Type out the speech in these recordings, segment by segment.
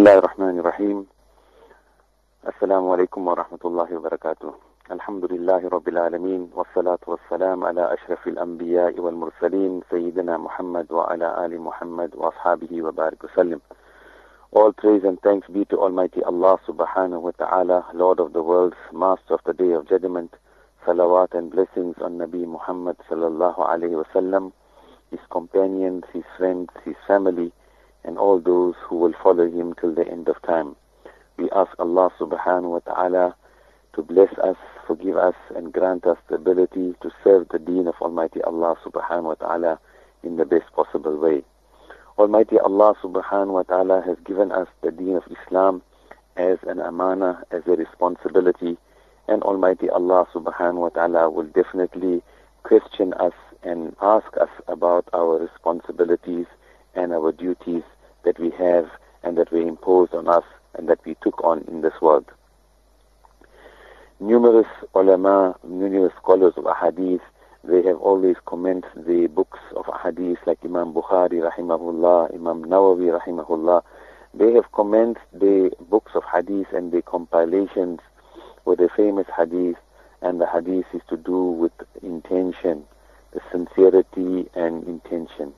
Bismillah ar-Rahman ar-Rahim. Assalamu alaikum wa rahmatullahi wa barakatuh. Alhamdulillahi rabbil alameen. Wassalatu wassalam ala ashrafil anbiya wal mursaleen. Sayyidina Muhammad wa ala ali Muhammad wa ashabihi wa barik wa sallim. All praise and thanks be to Almighty Allah subhanahu wa ta'ala, Lord of the worlds, Master of the Day of Judgment. Salawat and blessings on Nabi Muhammad sallallahu alayhi wa sallam, his companions, his friends, his family, and all those who will follow him till the end of time. We ask Allah subhanahu wa ta'ala to bless us, forgive us, and grant us the ability to serve the deen of Almighty Allah subhanahu wa ta'ala in the best possible way. Almighty Allah subhanahu wa ta'ala has given us the deen of Islam as an amana, as a responsibility, and Almighty Allah subhanahu wa ta'ala will definitely question us and ask us about our responsibilities and our duties that we have and that we imposed on us and that we took on in this world. Numerous ulama, numerous scholars of ahadith, they have always commented the books of ahadith like Imam Bukhari rahimahullah, Imam Nawawi rahimahullah. They have commented the books of hadith and the compilations with the famous hadith, and the hadith is to do with intention, the sincerity and intention.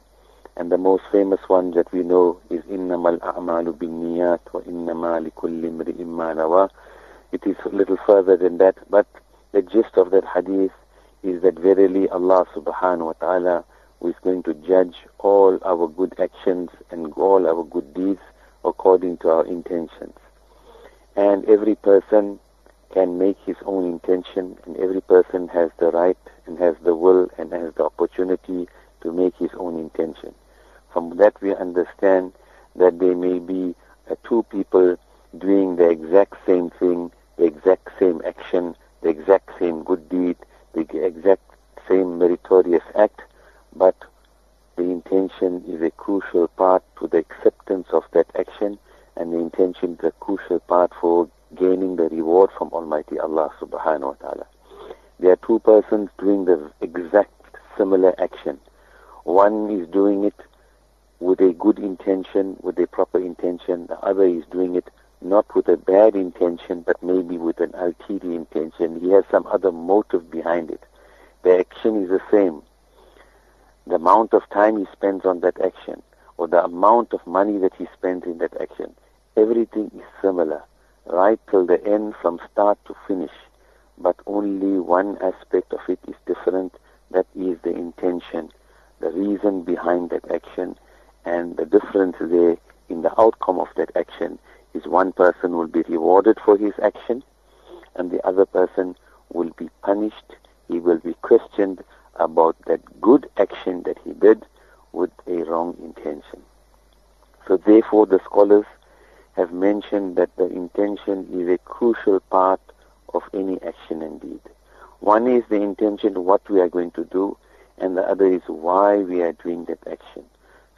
And the most famous one that we know is إِنَّمَا الْأَعْمَالُ بِالنِّيَّاتِ وَإِنَّمَا لِكُلِّ امْرِئٍ مَّا نَوَى. It is a little further than that, but the gist of that hadith is that verily Allah subhanahu wa ta'ala is going to judge all our good actions and all our good deeds according to our intentions. And every person can make his own intention, and every person has the right and has the will and has the opportunity to make his own intention. From that we understand that there may be two people doing the exact same thing, the exact same action, the exact same good deed, the exact same meritorious act, but the intention is a crucial part to the acceptance of that action, and the intention is a crucial part for gaining the reward from Almighty Allah subhanahu wa ta'ala. There are two persons doing the exact similar action. One is doing it with a good intention, with a proper intention. The other is doing it not with a bad intention, but maybe with an ulterior intention. He has some other motive behind it. The action is the same. The amount of time he spends on that action, or the amount of money that he spends in that action, everything is similar, right till the end, from start to finish. But only one aspect of it is different. That is the intention, the reason behind that action, and the difference there in the outcome of that action is one person will be rewarded for his action and the other person will be punished. He will be questioned about that good action that he did with a wrong intention. So therefore the scholars have mentioned that the intention is a crucial part of any action and deed. One is the intention, what we are going to do, and the other is why we are doing that action.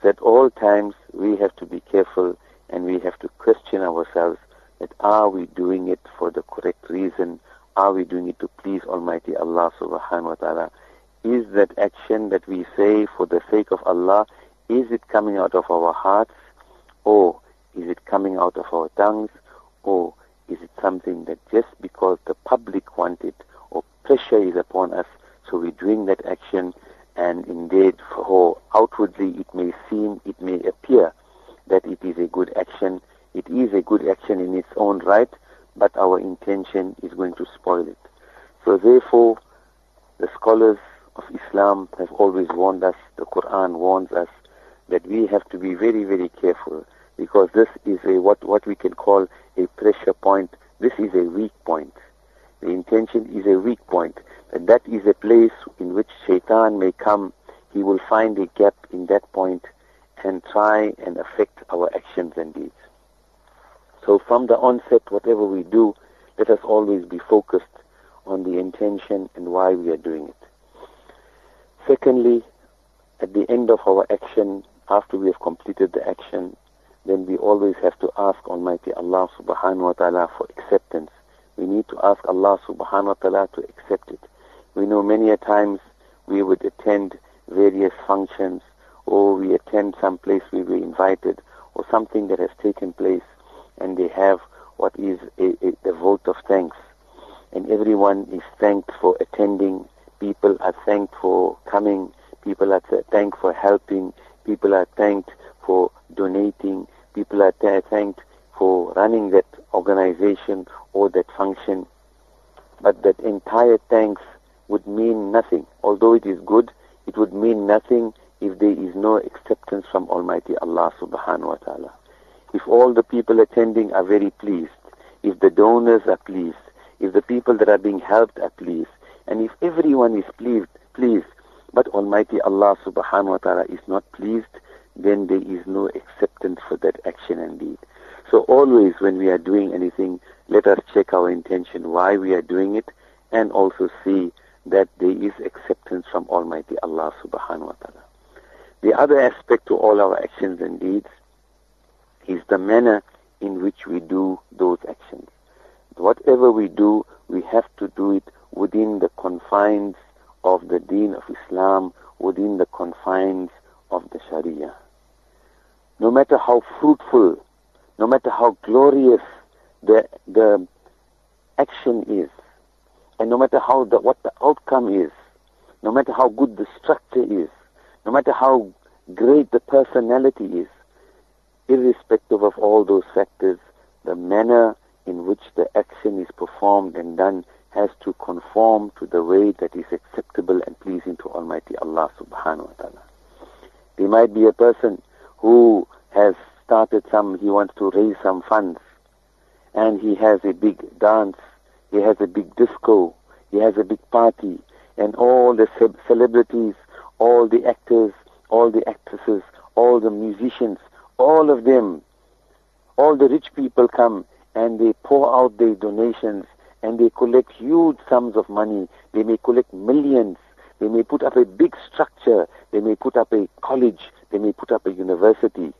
So at all times we have to be careful and we have to question ourselves that are we doing it for the correct reason? Are we doing it to please Almighty Allah subhanahu wa ta'ala? Is that action that we say for the sake of Allah, is it coming out of our hearts, or is it coming out of our tongues, or is it something that just because the public want it or pressure is upon us, so we're doing that action? And indeed, for outwardly it may seem, it may appear that it is a good action. It is a good action in its own right, but our intention is going to spoil it. So therefore, the scholars of Islam have always warned us, the Quran warns us, that we have to be very, very careful, because this is a what we can call a pressure point. This is a weak point. The intention is a weak point. And that is a place in which Shaitan may come. He will find a gap in that point and try and affect our actions and deeds. So from the onset, whatever we do, let us always be focused on the intention and why we are doing it. Secondly, at the end of our action, after we have completed the action, then we always have to ask Almighty Allah subhanahu wa ta'ala for acceptance. We need to ask Allah subhanahu wa ta'ala to accept it. We know many a times we would attend various functions, or we attend some place we were invited, or something that has taken place, and they have what is a vote of thanks. And everyone is thanked for attending. People are thanked for coming. People are thanked for helping. People are thanked for donating. People are thanked for running that organization or that function. But that entire thanks would mean nothing. Although it is good, it would mean nothing if there is no acceptance from Almighty Allah subhanahu wa ta'ala. If all the people attending are very pleased, if the donors are pleased, if the people that are being helped are pleased, and if everyone is pleased, but Almighty Allah subhanahu wa ta'ala is not pleased, then there is no acceptance for that action and deed. So always when we are doing anything, let us check our intention, why we are doing it, and also see that there is acceptance from Almighty Allah subhanahu wa ta'ala. The other aspect to all our actions and deeds is the manner in which we do those actions. Whatever we do, we have to do it within the confines of the deen of Islam, within the confines of the Sharia. No matter how fruitful, no matter how glorious the action is, and no matter how what the outcome is, no matter how good the structure is, no matter how great the personality is, irrespective of all those factors, the manner in which the action is performed and done has to conform to the way that is acceptable and pleasing to Almighty Allah subhanahu wa ta'ala. There might be a person who has started he wants to raise some funds, and he has a big dance, he has a big disco, he has a big party, and all the celebrities, all the actors, all the actresses, all the musicians, all of them, all the rich people come and they pour out their donations and they collect huge sums of money. They may collect millions. They may put up a big structure. They may put up a college. They may put up a university.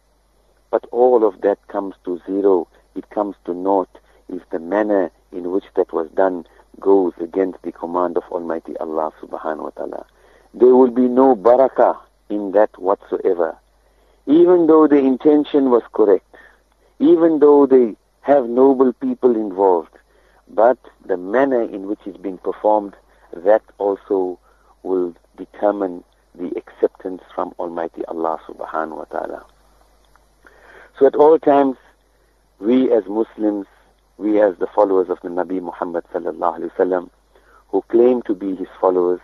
But all of that comes to zero. It comes to naught if the manner in which that was done goes against the command of Almighty Allah subhanahu wa ta'ala. There will be no barakah in that whatsoever. Even though the intention was correct, even though they have noble people involved, but the manner in which it's being performed, that also will determine the acceptance from Almighty Allah subhanahu wa ta'ala. So at all times, we as Muslims, we as the followers of the Nabi Muhammad sallallahu alayhi wa sallam, who claim to be his followers,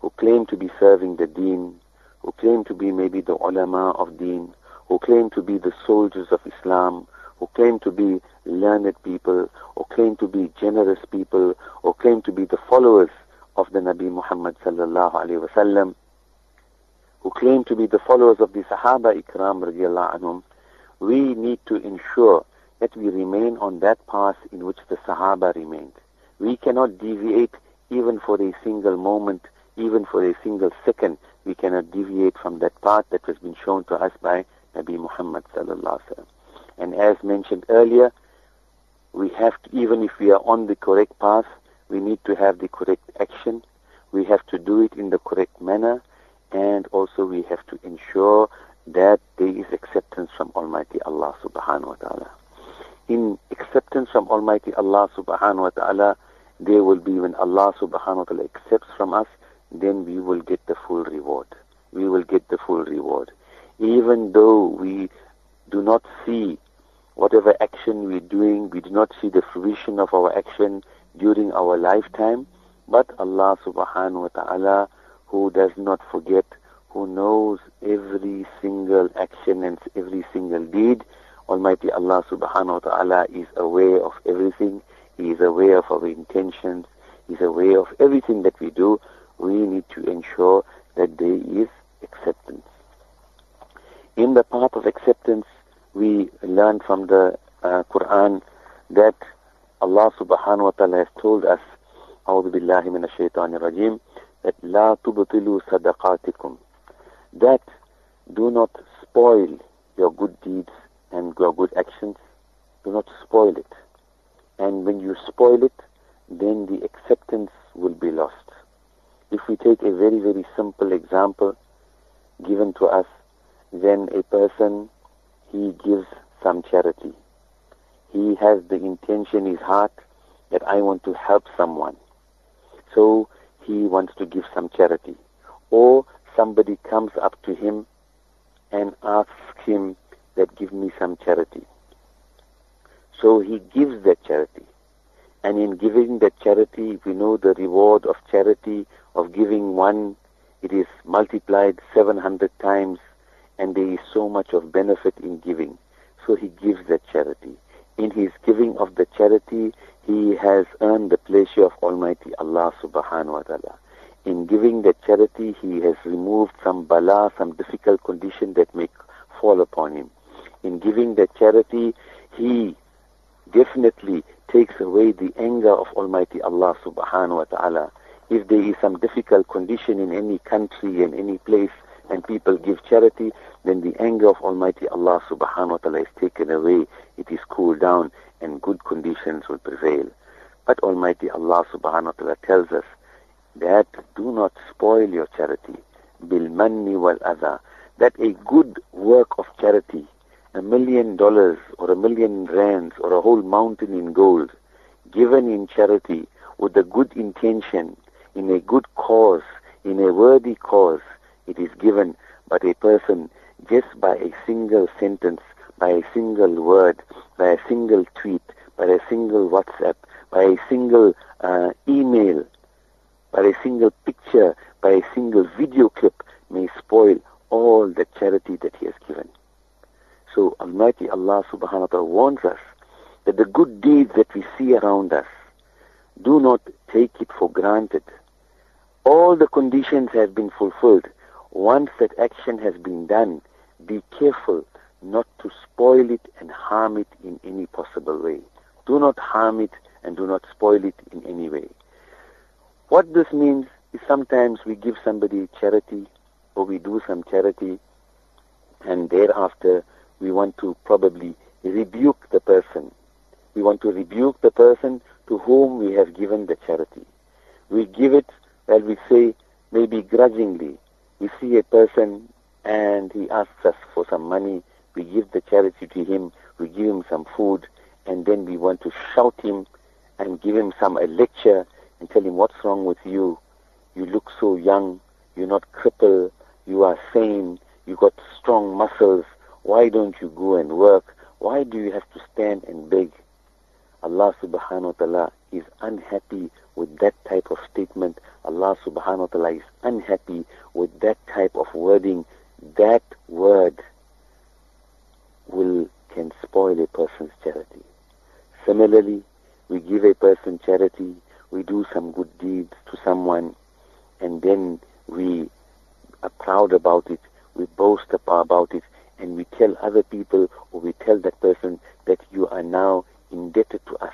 who claim to be serving the deen, who claim to be maybe the ulama of deen, who claim to be the soldiers of Islam, who claim to be learned people, or claim to be generous people, or claim to be the followers of the Nabi Muhammad sallallahu alayhi wa sallam, who claim to be the followers of the Sahaba Ikram radiallahu anhum, we need to ensure that we remain on that path in which the Sahaba remained. We cannot deviate even for a single moment, even for a single second. We cannot deviate from that path that has been shown to us by Nabi Muhammad sallallahu alayhi wa sallam. And as mentioned earlier, we have to, even if we are on the correct path, we need to have the correct action. We have to do it in the correct manner, and also we have to ensure that there is acceptance from Almighty Allah subhanahu wa ta'ala. In acceptance from Almighty Allah subhanahu wa ta'ala, there will be when Allah subhanahu wa ta'ala accepts from us, then we will get the full reward. We will get the full reward. Even though we do not see whatever action we're doing, we do not see the fruition of our action during our lifetime, but Allah subhanahu wa ta'ala, who does not forget, who knows every single action and every single deed, Almighty Allah subhanahu wa ta'ala is aware of everything. He is aware of our intentions. He is aware of everything that we do. We need to ensure that there is acceptance. In the path of acceptance, we learn from the Quran that Allah subhanahu wa ta'ala has told us, أعوذ بالله من الشيطان الرجيم, that لا تبطلوا صدقاتكم, that do not spoil your good deeds and your good actions. Do not spoil it. And when you spoil it, then the acceptance will be lost. If we take a very, very simple example given to us, then a person, he gives some charity. he has the intention in his heart that I want to help someone. So he wants to give some charity. Or somebody comes up to him and asks him that give me some charity. So he gives that charity. And in giving that charity, we know the reward of charity, of giving one, it is multiplied 700 times, and there is so much of benefit in giving. So he gives that charity. In his giving of the charity, he has earned the pleasure of Almighty Allah subhanahu wa ta'ala. In giving that charity, he has removed some bala, some difficult condition that may fall upon him. In giving that charity, he definitely takes away the anger of Almighty Allah subhanahu wa ta'ala. If there is some difficult condition in any country and any place and people give charity, then the anger of Almighty Allah subhanahu wa ta'ala is taken away. It is cooled down and good conditions will prevail. But Almighty Allah subhanahu wa ta'ala tells us that do not spoil your charity. Bil manni wal adha. That a good work of charity, $1 million or $1 million rands or a whole mountain in gold given in charity with a good intention, in a good cause, in a worthy cause, it is given. But a person, just by a single sentence, by a single word, by a single tweet, by a single WhatsApp, by a single email, by a single picture, by a single video clip, may spoil all the charity that he has given. So Almighty Allah subhanahu wa ta'ala warns us that the good deeds that we see around us, do not take it for granted. All the conditions have been fulfilled. Once that action has been done, be careful not to spoil it and harm it in any possible way. Do not harm it and do not spoil it in any way. What this means is sometimes we give somebody charity or we do some charity, and thereafter we want to probably rebuke the person. We want to rebuke the person to whom we have given the charity. We give it, well, we say, maybe grudgingly. We see a person and he asks us for some money. We give the charity to him. We give him some food. And then we want to shout him and give him a lecture and tell him, what's wrong with you? You look so young. You're not crippled. You are sane. You got strong muscles. Why don't you go and work? Why do you have to stand and beg? Allah subhanahu wa ta'ala is unhappy with that type of statement. Allah subhanahu wa ta'ala is unhappy with that type of wording. That word can spoil a person's charity. Similarly, we give a person charity, we do some good deeds to someone, and then we are proud about it, we boast about it, and we tell other people, or we tell that person that you are now indebted to us.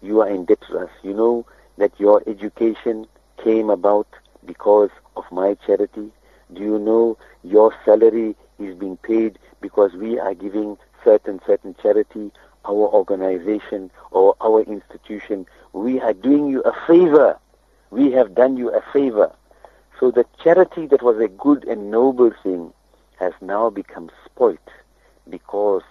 You are indebted to us. You know that your education came about because of my charity. Do you know your salary is being paid because we are giving certain charity, our organization or our institution? We are doing you a favor. We have done you a favor. So the charity that was a good and noble thing has now become spoilt because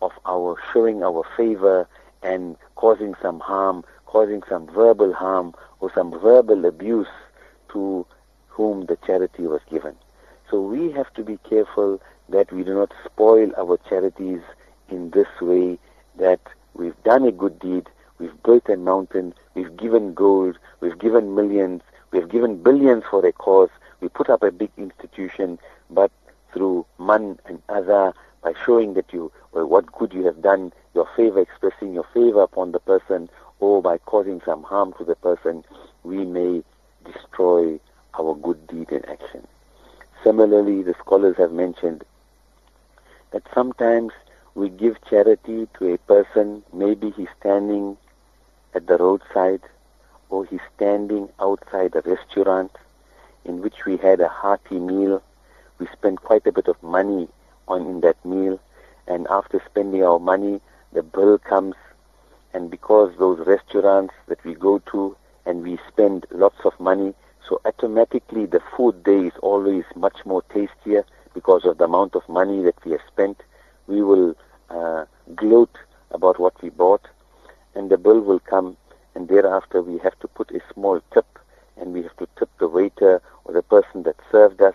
of our showing our favor and causing some harm, causing some verbal harm or some verbal abuse to whom the charity was given. So we have to be careful that we do not spoil our charities in this way, that we've done a good deed, we've built a mountain, we've given gold, we've given millions, we've given billions for a cause, we put up a big institution, but through man and adha, by showing that what good you have done, your favor, expressing your favor upon the person, or by causing some harm to the person, we may destroy our good deed in action. Similarly, the scholars have mentioned that sometimes we give charity to a person, maybe he's standing at the roadside, or he's standing outside a restaurant in which we had a hearty meal. We spent quite a bit of money in that meal, and after spending our money, the bill comes, and because those restaurants that we go to and we spend lots of money, so automatically the food there is always much more tastier because of the amount of money that we have spent. We will gloat about what we bought, and the bill will come, and thereafter we have to put a small tip, and we have to tip the waiter or the person that served us.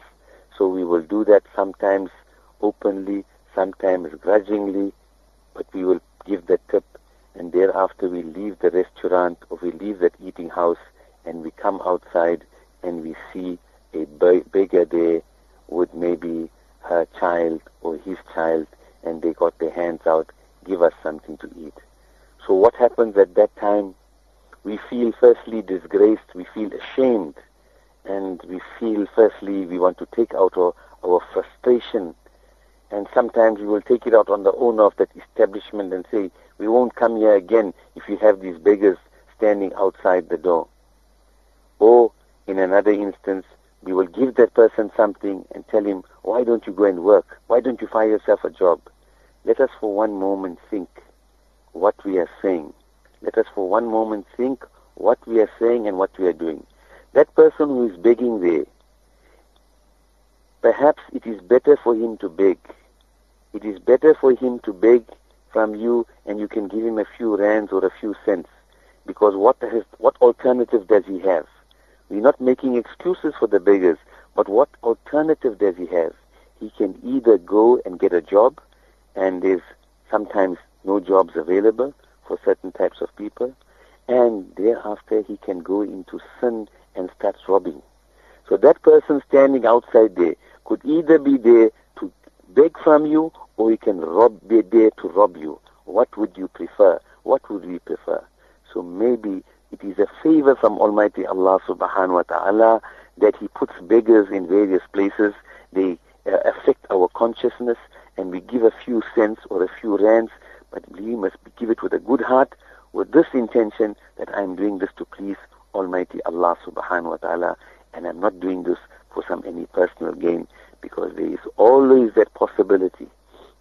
So we will do that sometimes openly, sometimes grudgingly, but we will give the tip, and thereafter we leave the restaurant or we leave that eating house, and we come outside and we see a beggar there with maybe her child or his child, and they got their hands out, give us something to eat. So what happens at that time? We feel firstly disgraced, we feel ashamed, and we feel firstly we want to take out our frustration, and sometimes we will take it out on the owner of that establishment and say, we won't come here again if you have these beggars standing outside the door. Or in another instance, we will give that person something and tell him, why don't you go and work? Why don't you find yourself a job? Let us for one moment think what we are saying. Let us for one moment think what we are saying and what we are doing. That person who is begging there, perhaps it is better for him to beg. It is better for him to beg from you, and you can give him a few rands or a few cents, because what alternative does he have? We're not making excuses for the beggars, but what alternative does he have? He can either go and get a job, and there's sometimes no jobs available for certain types of people, and thereafter he can go into sin and start robbing. So that person standing outside there could either be there to beg from you, or he can be there to rob you. What would you prefer? What would we prefer? So maybe it is a favor from Almighty Allah subhanahu wa ta'ala that he puts beggars in various places. They affect our consciousness, and we give a few cents or a few rands, but we must give it with a good heart, with this intention that I'm doing this to please Almighty Allah subhanahu wa ta'ala, and I'm not doing this for any personal gain, because there is always that possibility.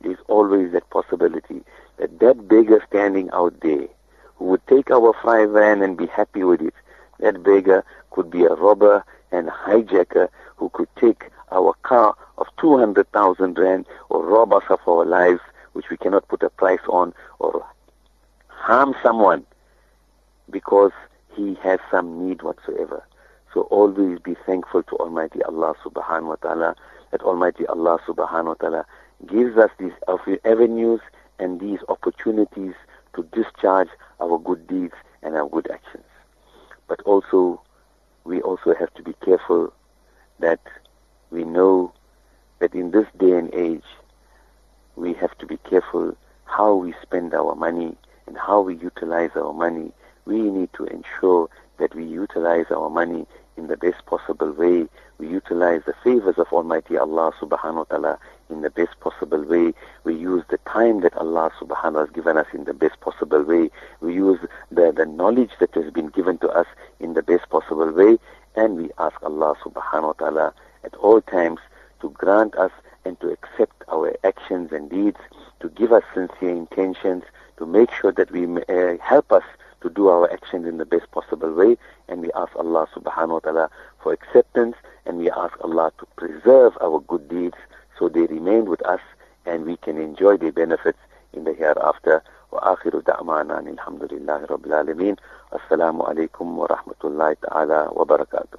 There is always that possibility that that beggar standing out there who would take our 5 rand and be happy with it, that beggar could be a robber and hijacker who could take our car of 200,000 rand or rob us of our lives, which we cannot put a price on, or harm someone because he has some need whatsoever. So always be thankful to Almighty Allah subhanahu wa ta'ala, that Almighty Allah subhanahu wa ta'ala gives us these avenues and these opportunities to discharge our good deeds and our good actions. But also, we also have to be careful that we know that in this day and age, we have to be careful how we spend our money and how we utilize our money. We need to ensure that we utilize our money in the best possible way. We utilize the favors of Almighty Allah subhanahu wa ta'ala in the best possible way. We use the time that Allah subhanahu wa ta'ala has given us in the best possible way. We use the knowledge that has been given to us in the best possible way. And we ask Allah subhanahu wa ta'ala at all times to grant us and to accept our actions and deeds, to give us sincere intentions, to make sure that we help us to do our actions in the best possible way. And we ask Allah subhanahu wa ta'ala for acceptance, and we ask Allah to preserve our good deeds so they remain with us and we can enjoy their benefits in the hereafter. وآخر دعوانا الحمد لله رب العالمين. السلام عليكم ورحمة الله تعالى وبركاته.